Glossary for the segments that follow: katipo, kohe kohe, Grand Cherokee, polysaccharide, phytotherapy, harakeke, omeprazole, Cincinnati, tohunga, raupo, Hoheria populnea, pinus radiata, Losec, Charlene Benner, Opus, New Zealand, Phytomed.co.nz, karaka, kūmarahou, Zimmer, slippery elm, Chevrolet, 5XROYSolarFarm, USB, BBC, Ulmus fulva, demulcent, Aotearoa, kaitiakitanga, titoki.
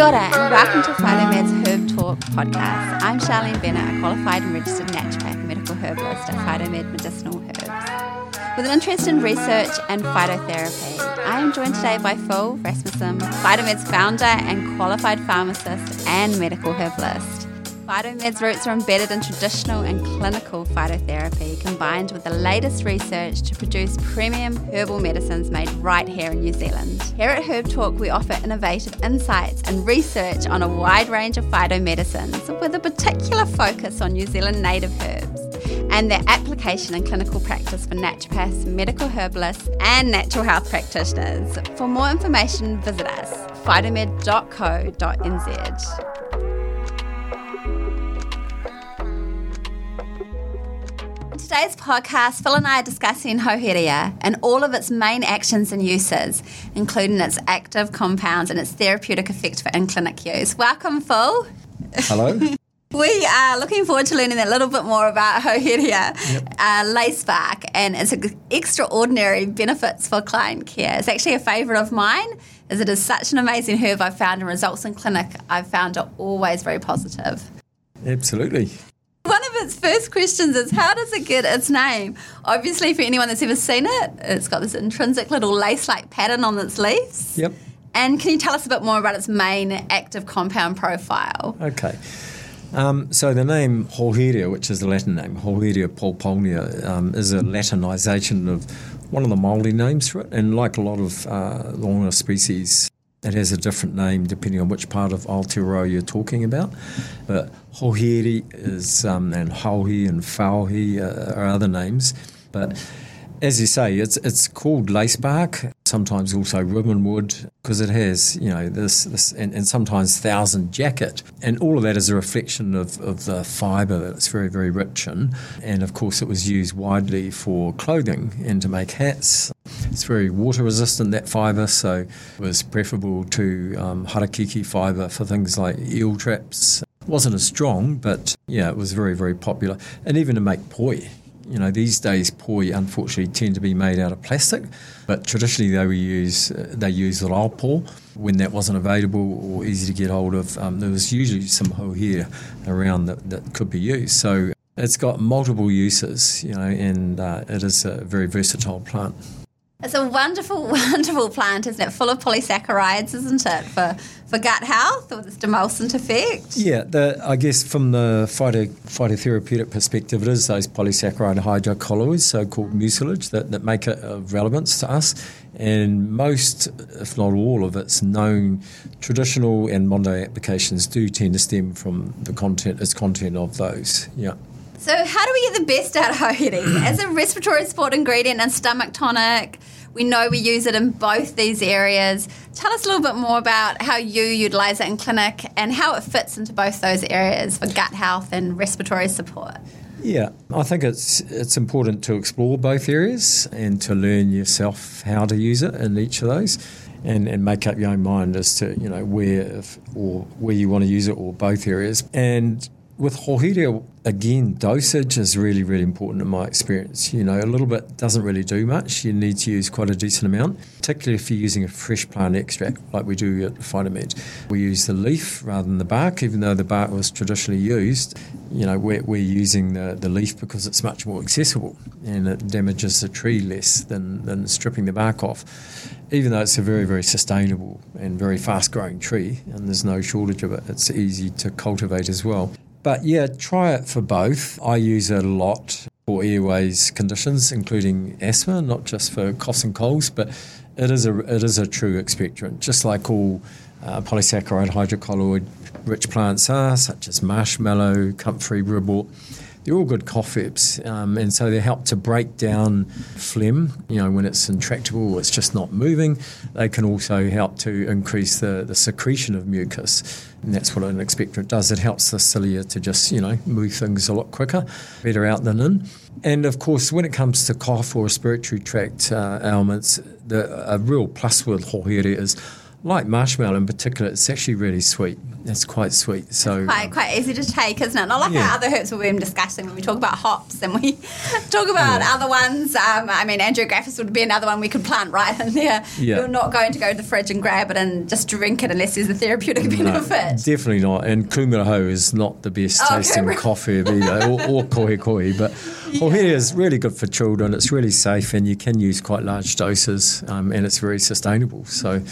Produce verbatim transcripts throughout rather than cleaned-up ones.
Kia ora and welcome to PhytoMed's Herb Talk podcast. I'm Charlene Benner, a qualified and registered naturopath and medical herbalist at PhytoMed Medicinal Herbs. With an interest in research and phytotherapy, I am joined today by Phil Rasmussen, PhytoMed's founder and qualified pharmacist and medical herbalist. PhytoMed's roots are embedded in traditional and clinical phytotherapy, combined with the latest research to produce premium herbal medicines made right here in New Zealand. Here at Herb Talk, we offer innovative insights and research on a wide range of phytomedicines, with a particular focus on New Zealand native herbs and their application in clinical practice for naturopaths, medical herbalists, and natural health practitioners. For more information, visit us, phytomed dot co dot n z. In today's podcast, Phil and I are discussing Hoheria and all of its main actions and uses, including its active compounds and its therapeutic effect for in-clinic use. Welcome, Phil. Hello. We are looking forward to learning a little bit more about Hoheria, yep. uh, lacebark, and its extraordinary benefits for client care. It's actually a favourite of mine, as it is such an amazing herb I've found, and results in clinic I've found are always very positive. Absolutely. One of its first questions is, how does it get its name? Obviously, for anyone that's ever seen it, it's got this intrinsic little lace-like pattern on its leaves. Yep. And can you tell us a bit more about its main active compound profile? Okay. Um, so the name Hoheria, which is the Latin name, Hoheria populnea, um, is a Latinization of one of the Māori names for it. And like a lot of uh, longer species, it has a different name depending on which part of Aotearoa you're talking about. But hōhere is, um, and hauhi and whauhi uh, are other names. But as you say, it's it's called lacebark, sometimes also ribbonwood, because it has, you know, this, this and, and sometimes thousand jacket. And all of that is a reflection of, of the fibre that it's very, very rich in. And, of course, it was used widely for clothing and to make hats. It's very water resistant, that fibre, so it was preferable to um, harakeke fibre for things like eel traps. It wasn't as strong, but yeah, it was very, very popular. And even to make poi. You know, these days poi unfortunately tend to be made out of plastic, but traditionally they were use they use raupo when that wasn't available or easy to get hold of. Um, there was usually some hōhere around that, that could be used. So it's got multiple uses, you know, and uh, it is a very versatile plant. It's a wonderful, wonderful plant, isn't it? Full of polysaccharides, isn't it, for for gut health, or this demulcent effect? Yeah, the, I guess from the phyto, phytotherapeutic perspective, it is those polysaccharide hydrocolloids, so-called mucilage, that, that make it of relevance to us. And most, if not all, of its known traditional and modern applications do tend to stem from the content, its content of those, yeah. So how do we get the best out of hōhere? As a respiratory support ingredient and stomach tonic, we know we use it in both these areas. Tell us a little bit more about how you utilise it in clinic and how it fits into both those areas for gut health and respiratory support. Yeah, I think it's it's important to explore both areas and to learn yourself how to use it in each of those. And, and make up your own mind as to, you know, where if, or where you want to use it or both areas. And with hōhere, again, dosage is really, really important in my experience. You know, a little bit doesn't really do much. You need to use quite a decent amount, particularly if you're using a fresh plant extract like we do at PhytoMed. We use the leaf rather than the bark, even though the bark was traditionally used. You know, we're, we're using the, the leaf because it's much more accessible and it damages the tree less than, than stripping the bark off. Even though it's a very, very sustainable and very fast-growing tree and there's no shortage of it, it's easy to cultivate as well. But yeah, try it for both. I use it a lot for airways conditions, including asthma, not just for coughs and colds, but it is a it is a true expectorant, just like all uh, polysaccharide hydrocolloid-rich plants are, such as marshmallow, comfrey, ribwort. They're all good cough herbs, um, and so they help to break down phlegm. You know, when it's intractable, it's just not moving. They can also help to increase the, the secretion of mucus, and that's what an expectorant does. It helps the cilia to just, you know, move things a lot quicker, better out than in. And, of course, when it comes to cough or respiratory tract uh, ailments, the, a real plus with hōhere is like marshmallow in particular, it's actually really sweet. It's quite sweet. So it's quite, um, quite easy to take, isn't it? Not like yeah. our other herbs we've been discussing when we talk about hops and we talk about yeah. other ones. Um, I mean, angiographis would be another one we could plant right in there. Yeah. You're not going to go to the fridge and grab it and just drink it unless there's a therapeutic no, benefit. Definitely not. And kūmarahou is not the best oh, tasting kūmarahou. coffee herb either, or, or kohe kohe. But yeah. hōhere is really good for children. It's really safe and you can use quite large doses um, and it's very sustainable. So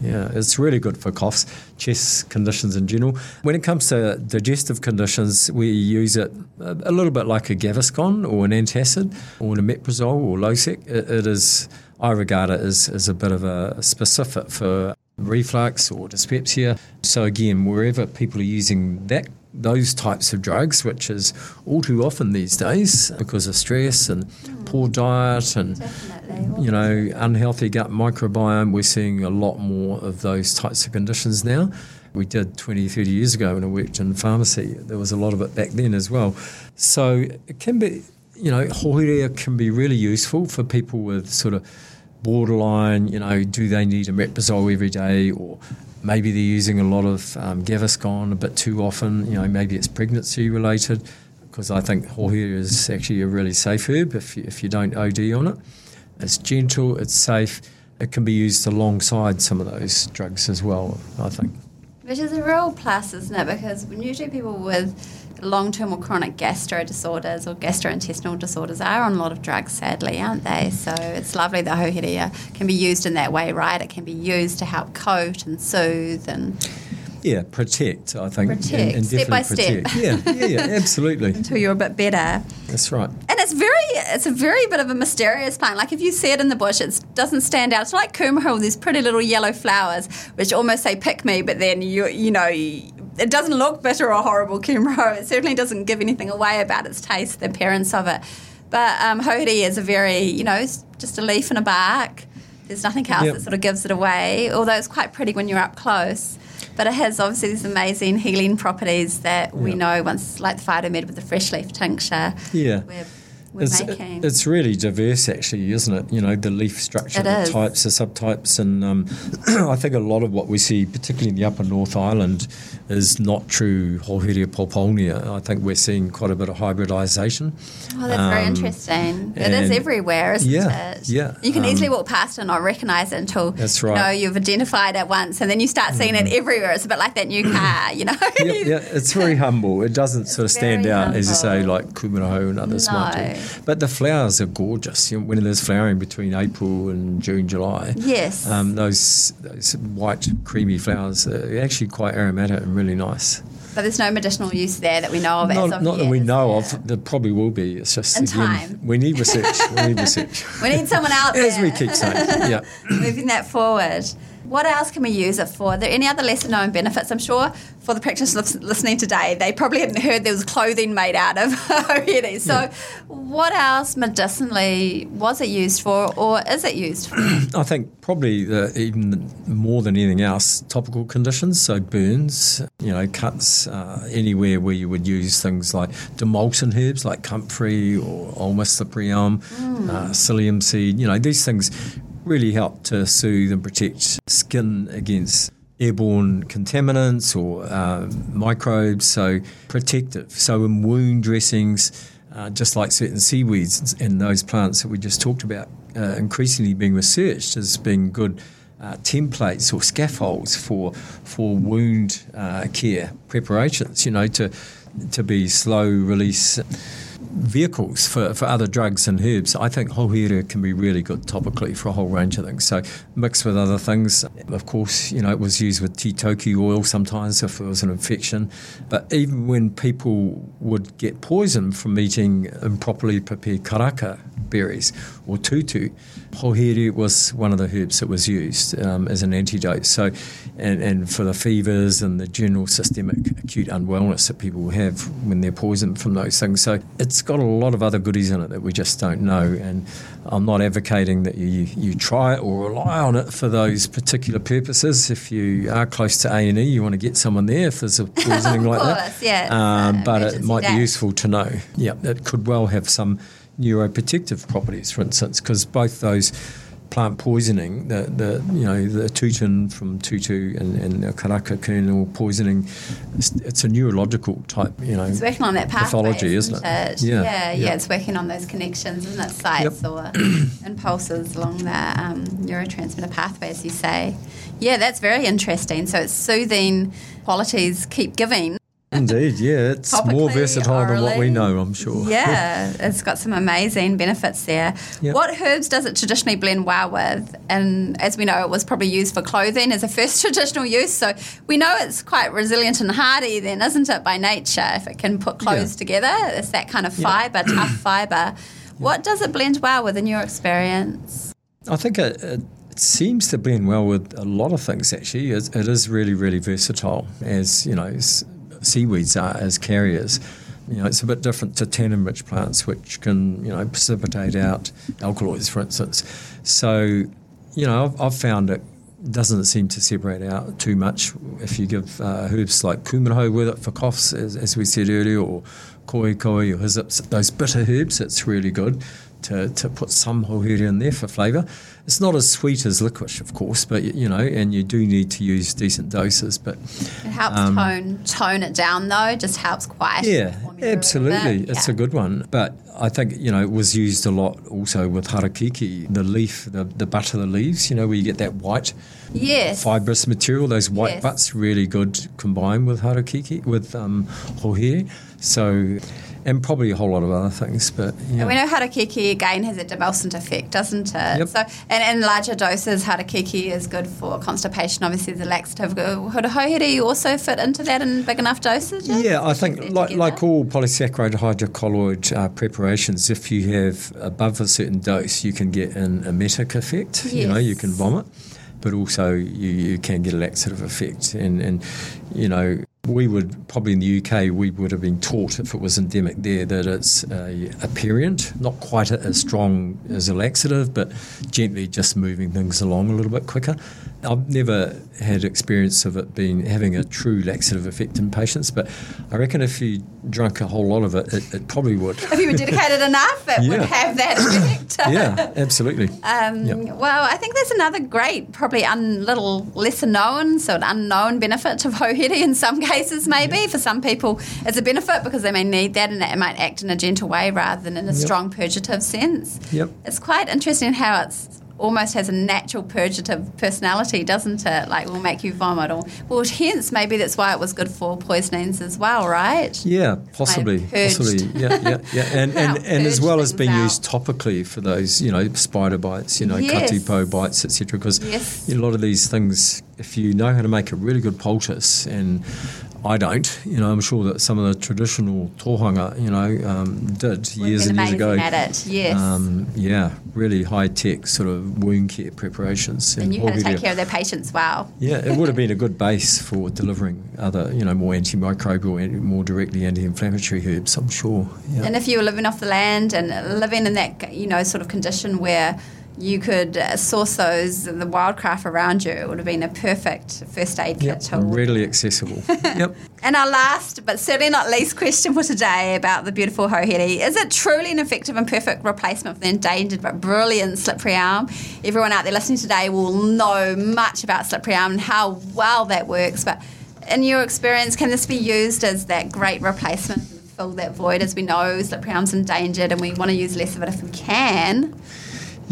yeah, it's really good for coughs, chest conditions in general. When it comes to digestive conditions, we use it a little bit like a Gaviscon or an antacid or an omeprazole or Losec. It, it is, I regard it as, as a bit of a specific for reflux or dyspepsia. So again, wherever people are using that, those types of drugs, which is all too often these days because of stress and mm. poor diet and, Definitely. you know, unhealthy gut microbiome, we're seeing a lot more of those types of conditions now. We did twenty, thirty years ago when I worked in pharmacy. There was a lot of it back then as well. So it can be, you know, hōhere can be really useful for people with sort of borderline, you know, do they need omeprazole every day, or maybe they're using a lot of um, Gaviscon a bit too often, you know, maybe it's pregnancy-related, because I think hōhere is actually a really safe herb if you, if you don't O D on it. It's gentle, it's safe, it can be used alongside some of those drugs as well, I think. Which is a real plus, isn't it? Because usually people with long-term or chronic gastro disorders or gastrointestinal disorders are on a lot of drugs, sadly, aren't they? So it's lovely that hōhere can be used in that way, right? It can be used to help coat and soothe and... Yeah, protect, I think. Protect, and, and step by step. Protect. Yeah, yeah, yeah, absolutely. Until you're a bit better. That's right. And it's very, it's a very bit of a mysterious plant. Like if you see it in the bush, it doesn't stand out. It's like kūmarahou, these pretty little yellow flowers, which almost say pick me, but then, you you know, it doesn't look bitter or horrible, kūmarahou. It certainly doesn't give anything away about its taste, the appearance of it. But um, hōhere is a very, you know, just a leaf and a bark. There's nothing else yep. that sort of gives it away, although it's quite pretty when you're up close. But it has obviously these amazing healing properties that we yeah. know once, like the PhytoMed with the fresh leaf tincture. Yeah. We're, we're it's, making. It's really diverse actually, isn't it? You know, the leaf structure, it the is. types, the subtypes. And um, I think a lot of what we see, particularly in the upper North Island, is not true Hoheria populnea. I think we're seeing quite a bit of hybridisation. Oh, that's um, very interesting. It is everywhere, isn't yeah, it? Yeah, You can um, easily walk past it and not recognise it until that's right. you know, you've identified it once, and then you start seeing mm. it everywhere. It's a bit like that new car, you know? yep, yeah, it's very humble. It doesn't it's sort of stand humble. out, as you say, like kūmarahou and others no. might do. But the flowers are gorgeous. You know, when there's flowering between April and June, July, yes, um, those, those white, creamy flowers are actually quite aromatic and really nice. But there's no medicinal use there that we know of. Not, as of not yet, that we know there? of. There probably will be. It's just in again, time. We need research. We need research. We need someone out there. As we keep saying, yeah. Moving that forward. What else can we use it for? Are there any other lesser known benefits? I'm sure for the practitioners listening today, they probably haven't heard there was clothing made out of hōhere. So yeah. what else medicinally was it used for, or is it used for? I think probably the, even the, more than anything else, topical conditions, so burns, you know, cuts, uh, anywhere where you would use things like demulcent herbs like comfrey or almost slippery elm, mm. uh, psyllium seed, you know, these things really help to soothe and protect skin against airborne contaminants or uh, microbes, so protective. So in wound dressings, uh, just like certain seaweeds and those plants that we just talked about, uh, increasingly being researched as being good uh, templates or scaffolds for for wound uh, care preparations, you know, to to be slow release vehicles for, for other drugs and herbs. I think hōhere can be really good topically for a whole range of things. So mixed with other things, of course, you know, it was used with titoki oil sometimes if there was an infection. But even when people would get poisoned from eating improperly prepared karaka berries or tutu, hōhere was one of the herbs that was used um, as an antidote. So, and, and for the fevers and the general systemic acute unwellness that people have when they're poisoned from those things. So it's got a lot of other goodies in it that we just don't know. And I'm not advocating that you, you try it or rely on it for those particular purposes. If you are close to A and E, you want to get someone there if there's a poisoning like course, that. Yeah, um, but it might day. be useful to know. Yeah, it could well have some neuroprotective properties, for instance, because both those plant poisoning, the, the you know the tutin from tutu and, and the karaka kernel poisoning, it's, it's a neurological type, you know. It's working on that pathway, pathology, isn't it? it? Yeah, yeah, yeah, yeah. It's working on those connections, isn't it? Sites yep. or impulses along that um, neurotransmitter pathway, as you say. Yeah, that's very interesting. So it's soothing qualities keep giving. Indeed, yeah, it's topically, more versatile orally. Than what we know, I'm sure. Yeah, it's got some amazing benefits there. Yep. What herbs does it traditionally blend well with? And as we know, it was probably used for clothing as a first traditional use, so we know it's quite resilient and hardy then, isn't it, by nature, if it can put clothes yeah. together. It's that kind of fibre, yep. tough fibre. Yep. What does it blend well with in your experience? I think it... it seems to blend well with a lot of things, actually. It, it is really, really versatile, as, you know, s- seaweeds are as carriers. You know, it's a bit different to tannin-rich plants, which can, you know, precipitate out alkaloids, for instance. So, you know, I've, I've found it doesn't seem to separate out too much if you give uh, herbs like kūmarahou with it for coughs, as, as we said earlier, or kohe kohe or hizips, those bitter herbs. It's really good to, to put some hōhere in there for flavour. It's not as sweet as licorice, of course, but, you know, and you do need to use decent doses. But it helps um, tone tone it down, though, just helps quiet. Yeah, absolutely. A it's yeah. a good one. But I think, you know, it was used a lot also with harakeke, the leaf, the, the butt of the leaves, you know, where you get that white yes. fibrous material, those white yes. butts, really good combined with harakeke, with um, hōhere. So... and probably a whole lot of other things. But yeah. And we know harakeke, again, has a demulcent effect, doesn't it? Yep. So, and in larger doses, harakeke is good for constipation, obviously, as a laxative. Would hōhere also fit into that in big enough doses? Yeah, I think like, like all polysaccharide hydrocolloid uh, preparations, if you have above a certain dose, you can get an emetic effect. Yes. You know, you can vomit, but also you, you can get a laxative effect. And, and you know... we would, probably in the U K, we would have been taught, if it was endemic there, that it's a aperient, not quite as strong as a laxative, but gently just moving things along a little bit quicker. I've never had experience of it being having a true laxative effect in patients, but I reckon if you drank a whole lot of it, it, it probably would. If you were dedicated enough, it yeah. would have that effect. Yeah, absolutely. Um, yep. Well, I think that's another great, probably un, little lesser known, so an unknown benefit of hōhere in some cases maybe. Yep. For some people it's a benefit because they may need that and it might act in a gentle way rather than in a yep. strong purgative sense. Yep. It's quite interesting how it's almost has a natural purgative personality, doesn't it? Like, will make you vomit. Or, well, hence, maybe that's why it was good for poisonings as well, right? Yeah, possibly. Possibly, yeah, yeah, yeah. And, and, and as well as being out. used topically for those, you know, spider bites, you know, yes. katipo bites, et cetera, because yes. you know, a lot of these things, if you know how to make a really good poultice, and I don't, you know, I'm sure that some of the traditional tohunga, you know, um, did We've years and years ago. At it. Yes. Um, yeah, really high-tech sort of wound care preparations. And, and you had to take care of their patients, wow. Yeah, it would have been a good base for delivering other, you know, more antimicrobial and more directly anti-inflammatory herbs, I'm sure. Yeah. And if you were living off the land and living in that, you know, sort of condition where you could uh, source those, the wildcraft around you. It would have been a perfect first aid yep, kit. Yep, readily accessible. Yep. And our last, but certainly not least, question for today about the beautiful hōhere. Is it truly an effective and perfect replacement for the endangered but brilliant slippery elm? Everyone out there listening today will know much about slippery elm and how well that works. But in your experience, can this be used as that great replacement to fill that void? As we know, slippery elm's endangered and we want to use less of it if we can.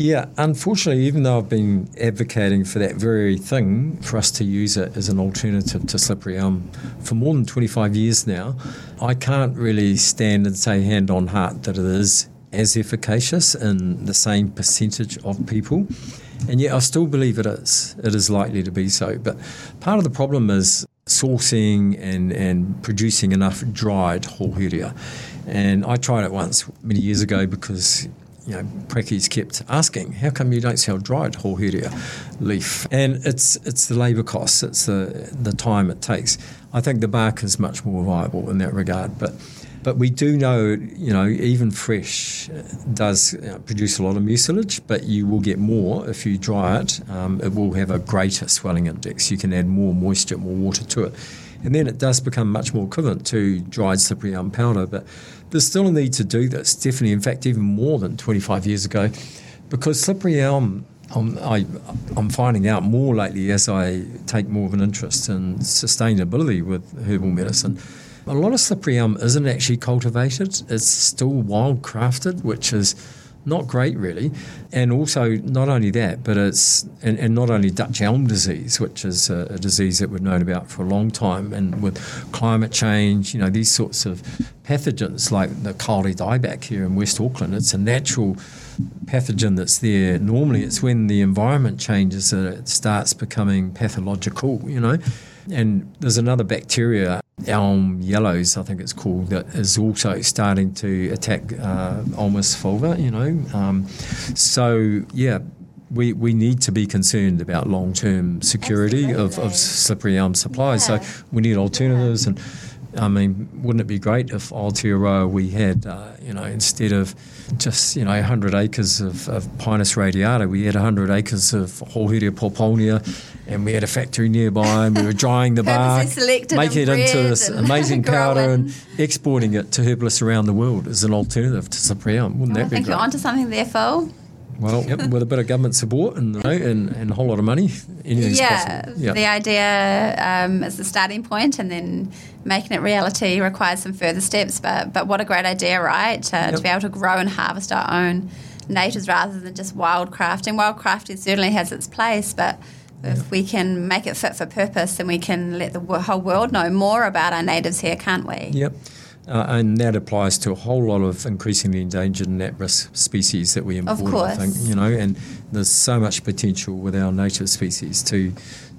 Yeah, unfortunately, even though I've been advocating for that very thing, for us to use it as an alternative to slippery elm for more than twenty-five years now, I can't really stand and say hand on heart that it is as efficacious in the same percentage of people. And yet I still believe it is. It is likely to be so. But part of the problem is sourcing and, and producing enough dried hōhere. And I tried it once many years ago because... you know, prakis kept asking, how come you don't sell dried hōhere leaf? And it's it's the labour costs, it's the the time it takes. I think the bark is much more viable in that regard. But but we do know, you know, even fresh does you know, produce a lot of mucilage, but you will get more if you dry it. Um, it will have a greater swelling index. You can add more moisture, more water to it. And then it does become much more equivalent to dried slippery elm powder. But there's still a need to do this, definitely, in fact, even more than twenty-five years ago, because slippery elm I'm, I, I'm finding out more lately as I take more of an interest in sustainability with herbal medicine. A lot of slippery elm isn't actually cultivated. It's still wildcrafted, which is not great really. And also not only that, but it's and, and not only Dutch elm disease, which is a, a disease that we've known about for a long time, and with climate change, you know, these sorts of pathogens like the kauri dieback here in West Auckland, it's a natural pathogen that's there. Normally it's when the environment changes that it starts becoming pathological, you know. And there's another bacteria, Elm Yellows, I think it's called, that is also starting to attack uh, Ulmus fulva, you know. Um, so, yeah, we, we need to be concerned about long-term security of, of slippery elm supplies. Yeah. So we need alternatives. Yeah. And, I mean, wouldn't it be great if Aotearoa we had, uh, you know, instead of just, you know, one hundred acres of, of Pinus radiata, we had one hundred acres of Hoheria populnea, and we had a factory nearby, and we were drying the bark, making it into this amazing powder and exporting it to herbalists around the world as an alternative to slippery elm. Wouldn't oh, that I be think great? You're onto something there, Phil. Well, yep, with a bit of government support and, you know, and, and a whole lot of money, anything's yeah, possible. Yeah, the idea um, is the starting point, and then making it reality requires some further steps. But but what a great idea, right? To, yep. to be able to grow and harvest our own natives rather than just wild crafting. Wild crafting certainly has its place, but if yeah. we can make it fit for purpose, then we can let the whole world know more about our natives here, can't we? Yep. Uh, and that applies to a whole lot of increasingly endangered and at-risk species that we import, of course. I think, you know, and there's so much potential with our native species to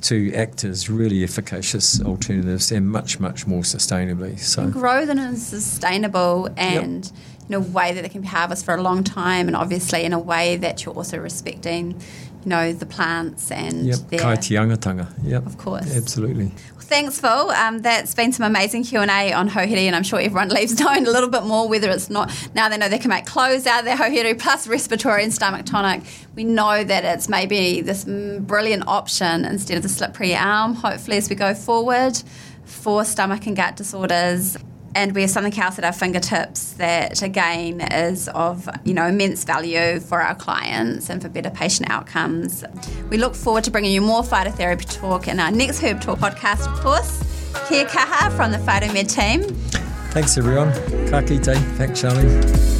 to act as really efficacious alternatives and much, much more sustainably. So and grow them in a sustainable and yep. in a way that they can be harvested for a long time, and obviously in a way that you're also respecting, you know, the plants and yep. their... Kaitiakitanga, yep. Of course. Absolutely. Thanks, Phil. Um, that's been some amazing Q and A on hōhere, and I'm sure everyone leaves knowing a little bit more whether it's not... Now they know they can make clothes out of their hōhere plus respiratory and stomach tonic. We know that it's maybe this brilliant option instead of the slippery elm, hopefully, as we go forward for stomach and gut disorders. And we have something else at our fingertips that, again, is of, you know, immense value for our clients and for better patient outcomes. We look forward to bringing you more phytotherapy talk in our next Herb Talk podcast, of course. Kia kaha from the PhytoMed team. Thanks, everyone. Ka kite. Thanks, Charlene.